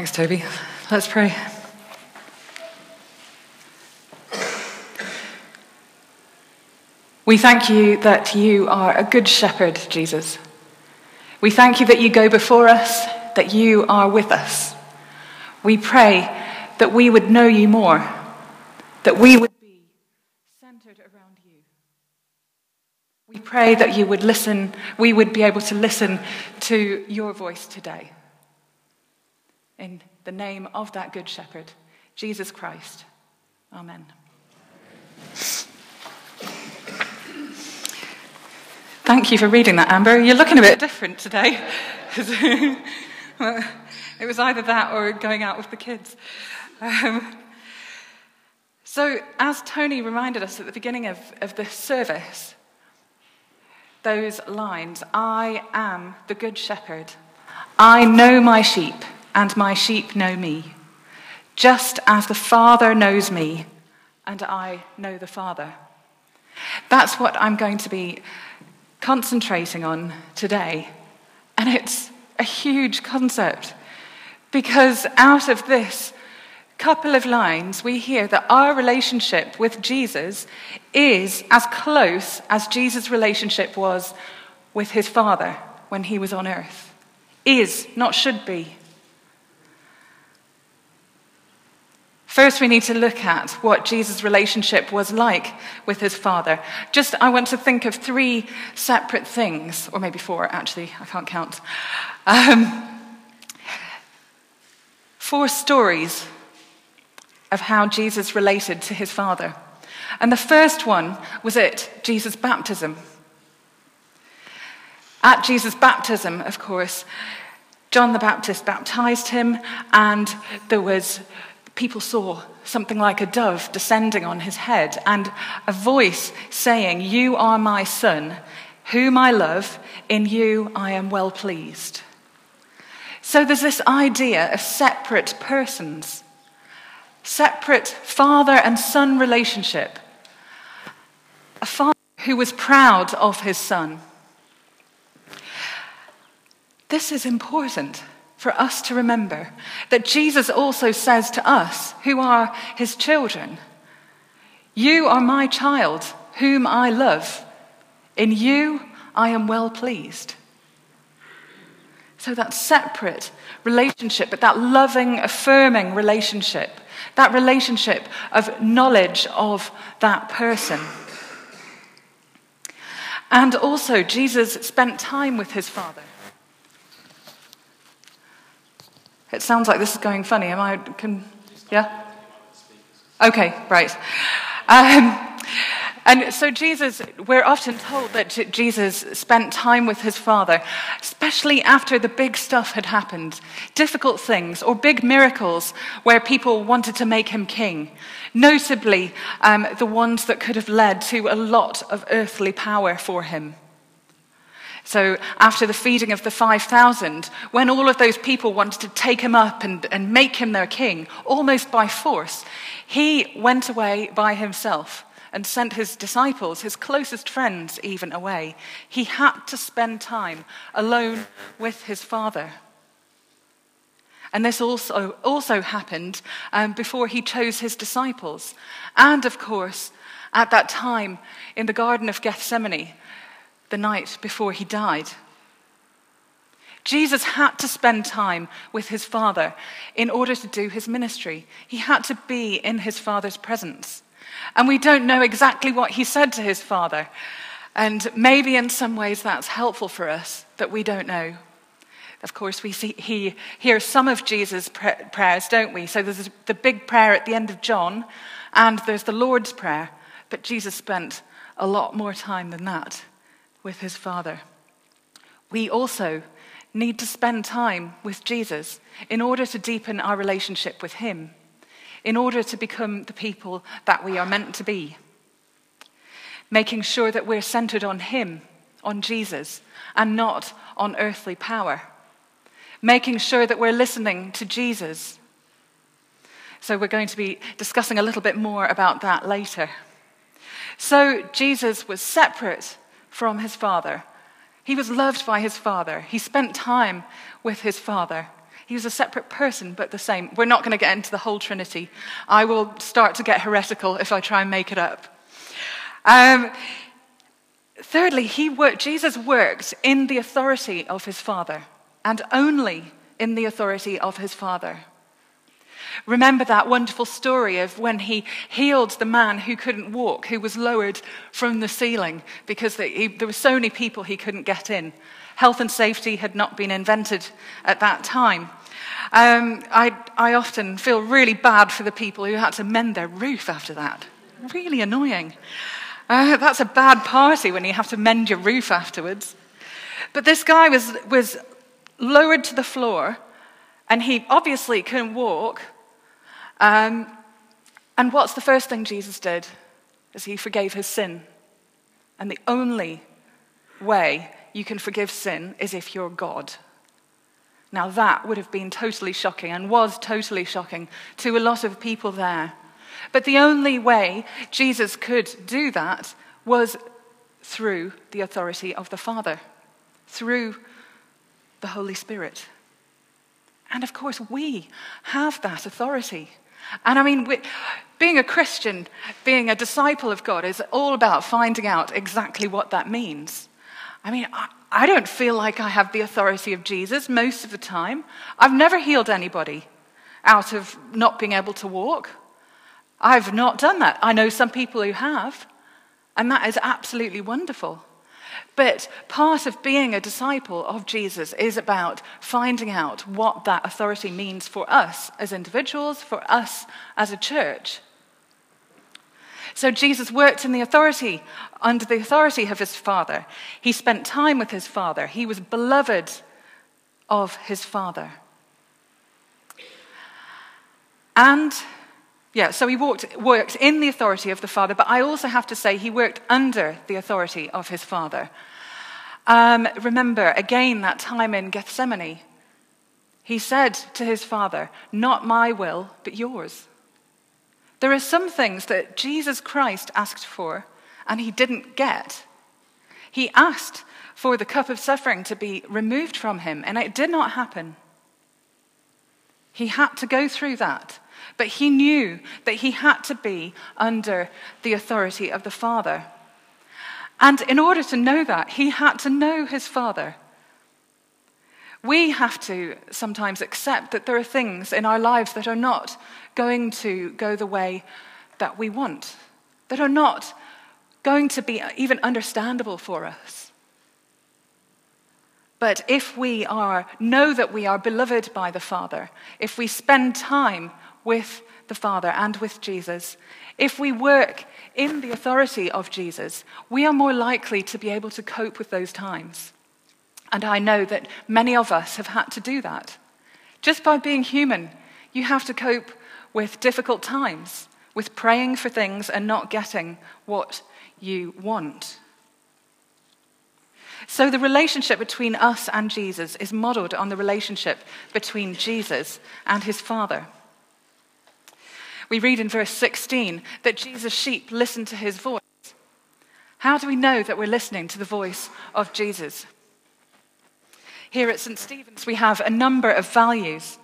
Thanks, Toby. Let's pray. We thank you that you are a good shepherd, Jesus. We thank you that you go before us, that you are with us. We pray that we would know you more, that we would be centered around you. We pray that you would listen, we would be able to listen to your voice today. In the name of that good shepherd, Jesus Christ. Amen. Thank you for reading that, Amber. You're looking a bit different today. It was either that or going out with the kids. So as Tony reminded us at the beginning of this service, those lines, I am the good shepherd. I know my sheep and my sheep know me, just as the Father knows me and I know the Father. That's what I'm going to be concentrating on today, and it's a huge concept because out of this couple of lines we hear that our relationship with Jesus is as close as Jesus' relationship was with his Father when he was on earth. Is, not should be. First, we need to look at what Jesus' relationship was like with his Father. I want to think of three separate things, or maybe four, actually, I can't count. Four stories of how Jesus related to his Father. And the first one was at Jesus' baptism. At Jesus' baptism, of course, John the Baptist baptized him, and people saw something like a dove descending on his head and a voice saying, "You are my son, whom I love, in you I am well pleased." So there's this idea of separate persons, separate father and son relationship. A father who was proud of his son. This is important for us to remember, that Jesus also says to us, who are his children, "You are my child, whom I love. In you I am well pleased." So that separate relationship, but that loving, affirming relationship, that relationship of knowledge of that person. And also, Jesus spent time with his Father. It sounds like this is going funny. Yeah? Okay, right. And so we're often told that Jesus spent time with his Father, especially after the big stuff had happened, difficult things or big miracles where people wanted to make him king, notably the ones that could have led to a lot of earthly power for him. So after the feeding of the 5,000, when all of those people wanted to take him up and make him their king, almost by force, he went away by himself and sent his disciples, his closest friends even, away. He had to spend time alone with his Father. And this also happened before he chose his disciples. And of course, at that time in the Garden of Gethsemane, the night before he died. Jesus had to spend time with his Father in order to do his ministry. He had to be in his Father's presence. And we don't know exactly what he said to his Father. And maybe in some ways that's helpful for us, that we don't know. Of course, he hears some of Jesus' prayers, don't we? So there's the big prayer at the end of John, and there's the Lord's Prayer. But Jesus spent a lot more time than that with his Father. We also need to spend time with Jesus in order to deepen our relationship with him, in order to become the people that we are meant to be, making sure that we're centered on him, on Jesus, and not on earthly power, making sure that we're listening to Jesus. So we're going to be discussing a little bit more about that later. So Jesus was separate from his Father. He was loved by his Father. He spent time with his Father. He was a separate person, but the same. We're not going to get into the whole Trinity. I will start to get heretical if I try and make it up. Thirdly, Jesus worked in the authority of his Father, and only in the authority of his Father. Remember that wonderful story of when he healed the man who couldn't walk, who was lowered from the ceiling because there were so many people he couldn't get in. Health and safety had not been invented at that time. I often feel really bad for the people who had to mend their roof after that. Really annoying. That's a bad party when you have to mend your roof afterwards. But this guy was lowered to the floor, and he obviously couldn't walk. And what's the first thing Jesus did? Is he forgave his sin. And the only way you can forgive sin is if you're God. Now that would have been totally shocking, and was totally shocking to a lot of people there. But the only way Jesus could do that was through the authority of the Father, through the Holy Spirit. And of course, we have that authority. And I mean, being a Christian, being a disciple of God is all about finding out exactly what that means. I mean, I don't feel like I have the authority of Jesus most of the time. I've never healed anybody out of not being able to walk. I've not done that. I know some people who have, and that is absolutely wonderful. But part of being a disciple of Jesus is about finding out what that authority means for us as individuals, for us as a church. So Jesus worked under the authority of his Father. He spent time with his Father. He was beloved of his Father. And so he worked in the authority of the Father, but I also have to say he worked under the authority of his Father. Remember, again, that time in Gethsemane, he said to his Father, "Not my will, but yours." There are some things that Jesus Christ asked for, and he didn't get. He asked for the cup of suffering to be removed from him, and it did not happen. He had to go through that. But he knew that he had to be under the authority of the Father. And in order to know that, he had to know his Father. We have to sometimes accept that there are things in our lives that are not going to go the way that we want, that are not going to be even understandable for us. But if we know that we are beloved by the Father, if we spend time with the Father and with Jesus, if we work in the authority of Jesus, we are more likely to be able to cope with those times. And I know that many of us have had to do that. Just by being human, you have to cope with difficult times, with praying for things and not getting what you want. So the relationship between us and Jesus is modeled on the relationship between Jesus and his Father. We read in verse 16 that Jesus' sheep listened to his voice. How do we know that we're listening to the voice of Jesus? Here at St. Stephen's, we have a number of values.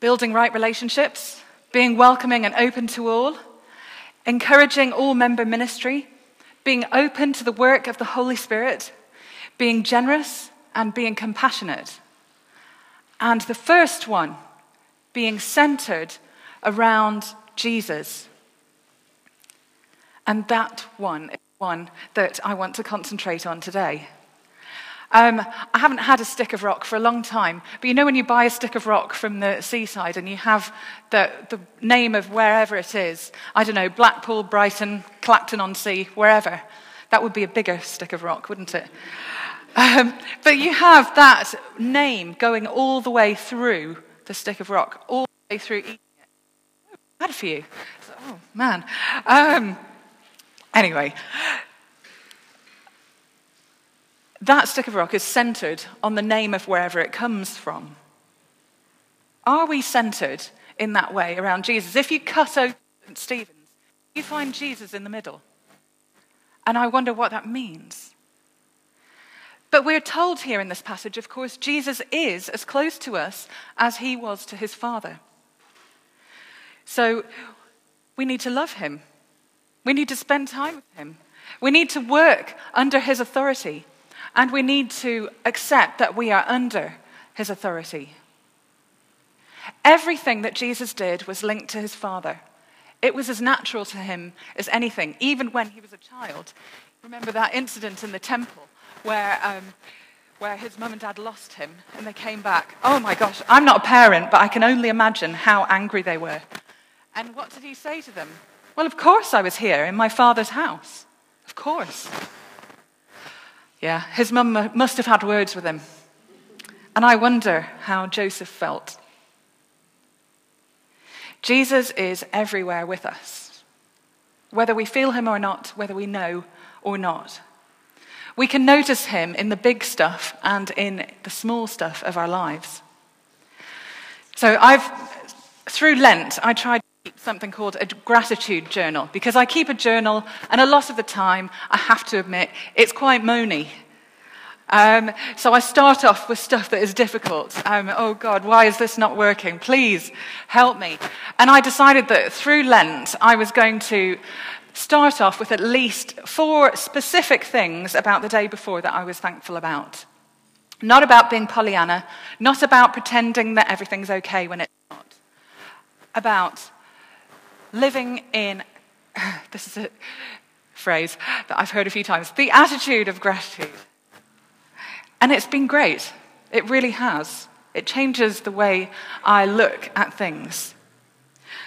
Building right relationships, being welcoming and open to all, encouraging all member ministry, being open to the work of the Holy Spirit, being generous and being compassionate. And the first one, being centered around Jesus. And that one is one that I want to concentrate on today. I haven't had a stick of rock for a long time, but you know when you buy a stick of rock from the seaside and you have the name of wherever it is, I don't know, Blackpool, Brighton, Clacton-on-Sea, wherever. That would be a bigger stick of rock, wouldn't it? But you have that name going all the way through the stick of rock, all the way through eating it. Oh, bad for you. Oh, man. Anyway, that stick of rock is centered on the name of wherever it comes from. Are we centered in that way around Jesus? If you cut open St. Stephen's, you find Jesus in the middle. And I wonder what that means. But we're told here in this passage, of course, Jesus is as close to us as he was to his Father. So we need to love him. We need to spend time with him. We need to work under his authority. And we need to accept that we are under his authority. Everything that Jesus did was linked to his Father. It was as natural to him as anything, even when he was a child. Remember that incident in the temple where his mum and dad lost him and they came back. Oh my gosh, I'm not a parent, but I can only imagine how angry they were. And what did he say to them? Well, of course I was here in my Father's house. Of course. Yeah, his mum must have had words with him. And I wonder how Joseph felt. Jesus is everywhere with us, whether we feel him or not, whether we know or not. We can notice him in the big stuff and in the small stuff of our lives. So through Lent, I tried to keep something called a gratitude journal, because I keep a journal, and a lot of the time, I have to admit, it's quite moany. So I start off with stuff that is difficult. Oh God, why is this not working? Please help me. And I decided that through Lent, I was going to start off with at least 4 specific things about the day before that I was thankful about. Not about being Pollyanna, not about pretending that everything's okay when it's not. About living in, this is a phrase that I've heard a few times, the attitude of gratitude. And it's been great. It really has. It changes the way I look at things.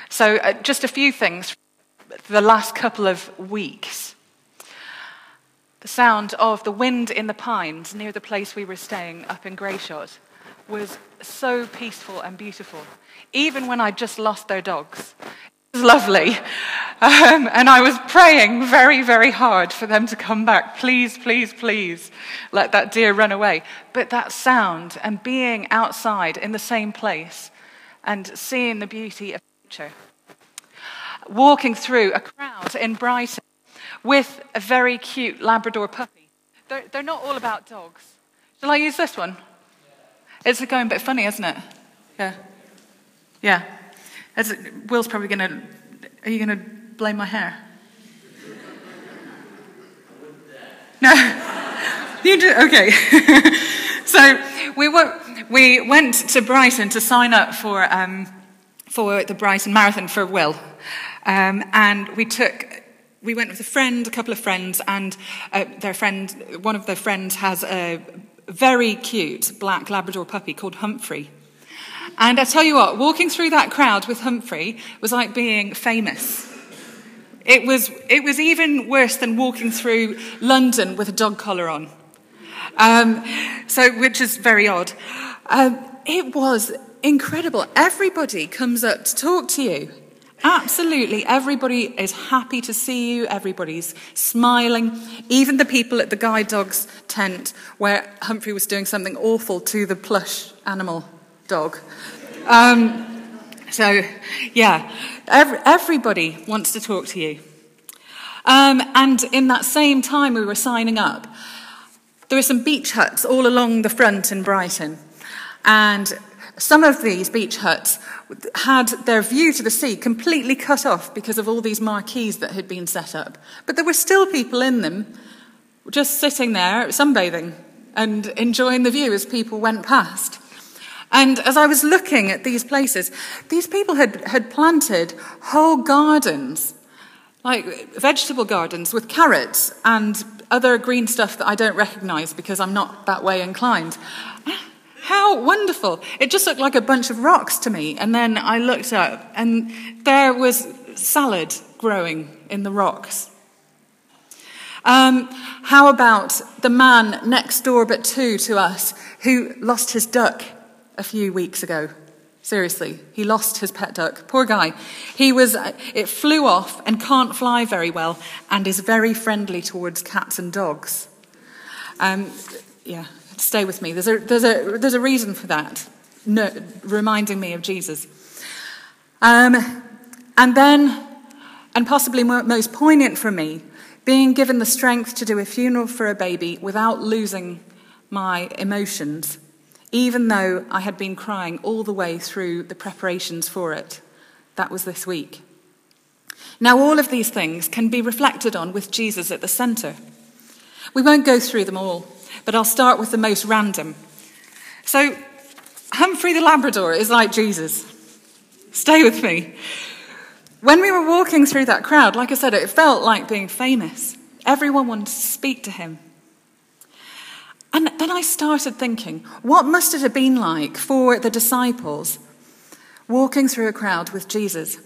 So just a few things from the last couple of weeks. The sound of the wind in the pines near the place we were staying up in Greyshot was so peaceful and beautiful, even when I just lost their dogs. It was lovely. And I was praying very, very hard for them to come back. Please, please, please let that deer run away. But that sound and being outside in the same place and seeing the beauty of nature. Walking through a crowd in Brighton with a very cute Labrador puppy. They're not all about dogs. Shall I use this one? It's going a bit funny, isn't it? Yeah. Yeah. Will's probably going to... Are you going to blame my hair? No. You do? Okay. So we went to Brighton to sign up for the Brighton Marathon for Will. And we went with a friend, a couple of friends, and one of their friends has a very cute black Labrador puppy called Humphrey. And I tell you what, walking through that crowd with Humphrey was like being famous. It was even worse than walking through London with a dog collar on, which is very odd. It was incredible. Everybody comes up to talk to you. Absolutely, everybody is happy to see you. Everybody's smiling. Even the people at the guide dog's tent where Humphrey was doing something awful to the plush animal dog. Everybody wants to talk to you. And in that same time we were signing up, there were some beach huts all along the front in Brighton. And some of these beach huts had their view to the sea completely cut off because of all these marquees that had been set up. But there were still people in them just sitting there sunbathing and enjoying the view as people went past. And as I was looking at these places, these people had planted whole gardens, like vegetable gardens with carrots and other green stuff that I don't recognise because I'm not that way inclined. How wonderful. It just looked like a bunch of rocks to me. And then I looked up and there was salad growing in the rocks. How about the man next door but 2 to us who lost his duck a few weeks ago? Seriously, he lost his pet duck. Poor guy. It flew off and can't fly very well and is very friendly towards cats and dogs. Stay with me. There's a reason for that. No, reminding me of Jesus. And possibly most poignant for me, being given the strength to do a funeral for a baby without losing my emotions, even though I had been crying all the way through the preparations for it. That was this week. Now, all of these things can be reflected on with Jesus at the centre. We won't go through them all, but I'll start with the most random. So, Humphrey the Labrador is like Jesus. Stay with me. When we were walking through that crowd, like I said, it felt like being famous. Everyone wanted to speak to him. And then I started thinking, what must it have been like for the disciples walking through a crowd with Jesus?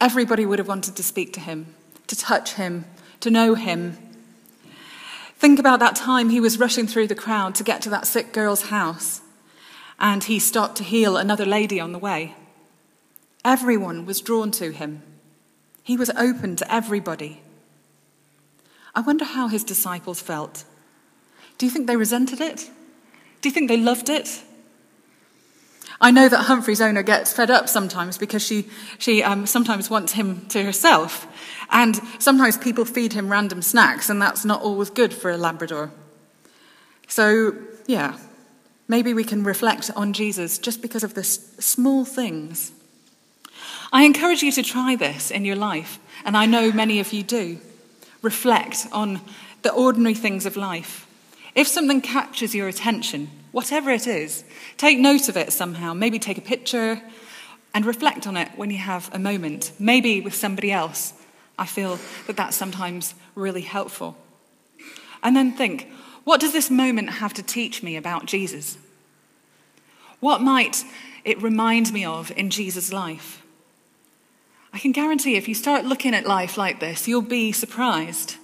Everybody would have wanted to speak to him, to touch him, to know him. Think about that time he was rushing through the crowd to get to that sick girl's house, and he stopped to heal another lady on the way. Everyone was drawn to him. He was open to everybody. I wonder how his disciples felt. Do you think they resented it? Do you think they loved it? I know that Humphrey's owner gets fed up sometimes because she sometimes wants him to herself. And sometimes people feed him random snacks, and that's not always good for a Labrador. So, yeah, maybe we can reflect on Jesus just because of the small things. I encourage you to try this in your life, and I know many of you do. Reflect on the ordinary things of life. If something captures your attention, whatever it is, take note of it somehow. Maybe take a picture and reflect on it when you have a moment, maybe with somebody else. I feel that that's sometimes really helpful. And then think, what does this moment have to teach me about Jesus? What might it remind me of in Jesus' life? I can guarantee if you start looking at life like this, you'll be surprised.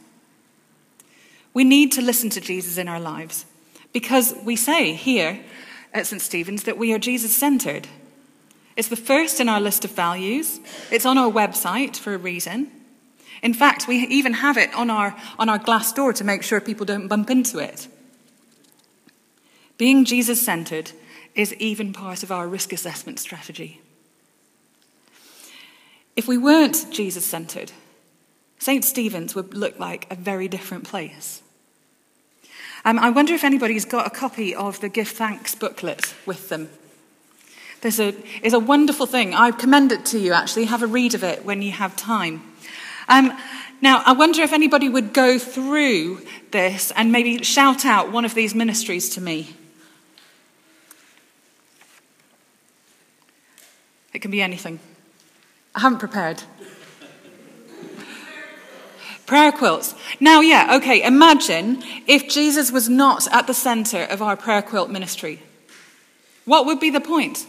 We need to listen to Jesus in our lives, because we say here at St. Stephen's that we are Jesus-centred. It's the first in our list of values. It's on our website for a reason. In fact, we even have it on our glass door to make sure people don't bump into it. Being Jesus-centred is even part of our risk assessment strategy. If we weren't Jesus-centred, St. Stephen's would look like a very different place. I wonder if anybody's got a copy of the Give Thanks booklet with them. It's a wonderful thing. I commend it to you, actually. Have a read of it when you have time. Now, I wonder if anybody would go through this and maybe shout out one of these ministries to me. It can be anything. I haven't prepared. Prayer quilts. Now, yeah, okay, imagine if Jesus was not at the centre of our prayer quilt ministry. What would be the point?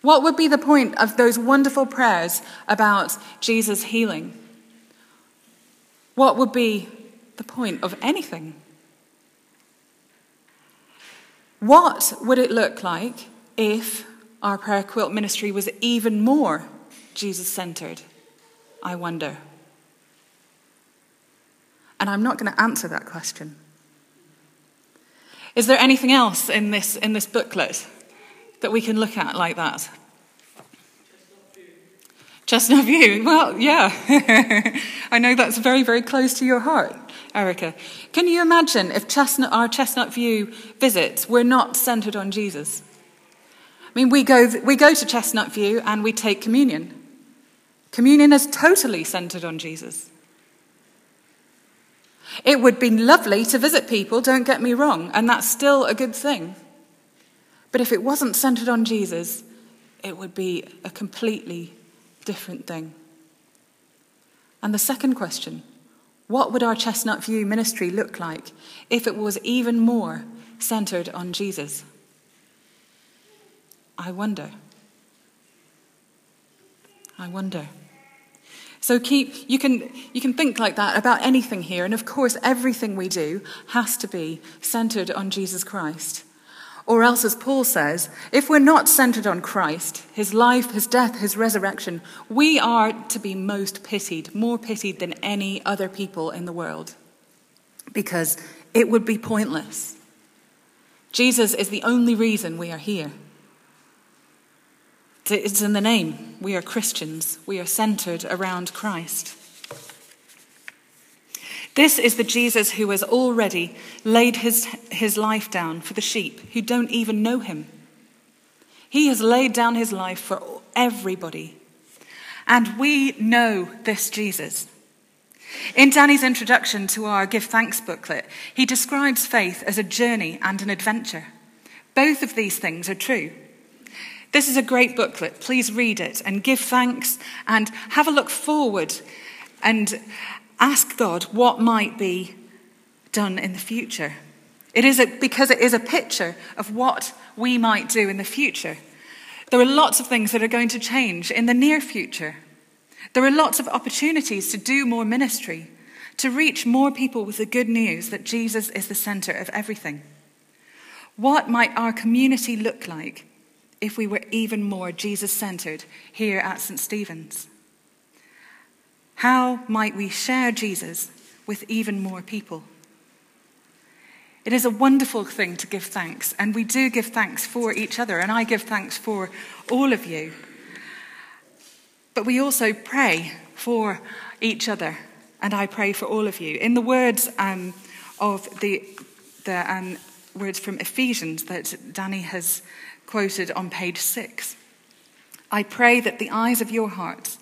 What would be the point of those wonderful prayers about Jesus' healing? What would be the point of anything? What would it look like if our prayer quilt ministry was even more Jesus-centred, I wonder? And I'm not going to answer that question. Is there anything else in this booklet that we can look at like that? Chestnut View. Well, yeah. I know that's very, very close to your heart, Erica. Can you imagine if our Chestnut View visits were not centred on Jesus? I mean, we go to Chestnut View and we take communion. Communion is totally centred on Jesus. It would be lovely to visit people, don't get me wrong, and that's still a good thing. But if it wasn't centred on Jesus, it would be a completely different thing. And the second question, what would our Chestnut View ministry look like if it was even more centred on Jesus? I wonder. So you can think like that about anything here. And of course, everything we do has to be centred on Jesus Christ. Or else, as Paul says, if we're not centred on Christ, his life, his death, his resurrection, we are to be most pitied, more pitied than any other people in the world. Because it would be pointless. Jesus is the only reason we are here. It's in the name. We are Christians. We are centred around Christ. This is the Jesus who has already laid his life down for the sheep who don't even know him. He has laid down his life for everybody. And we know this Jesus. In Danny's introduction to our Give Thanks booklet, he describes faith as a journey and an adventure. Both of these things are true. This is a great booklet. Please read it and give thanks and have a look forward and ask God what might be done in the future. Because it is a picture of what we might do in the future. There are lots of things that are going to change in the near future. There are lots of opportunities to do more ministry, to reach more people with the good news that Jesus is the center of everything. What might our community look like if we were even more Jesus-centered here at St. Stephen's? How might we share Jesus with even more people? It is a wonderful thing to give thanks, and we do give thanks for each other, and I give thanks for all of you. But we also pray for each other, and I pray for all of you. In the words of the words from Ephesians that Danny has quoted on page 6, I pray that the eyes of your hearts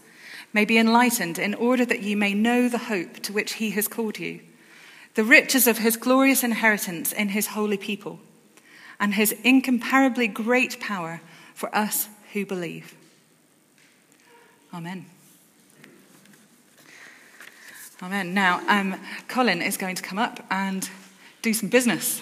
may be enlightened in order that you may know the hope to which he has called you, the riches of his glorious inheritance in his holy people, and his incomparably great power for us who believe. Amen. Amen. Now, Colin is going to come up and do some business.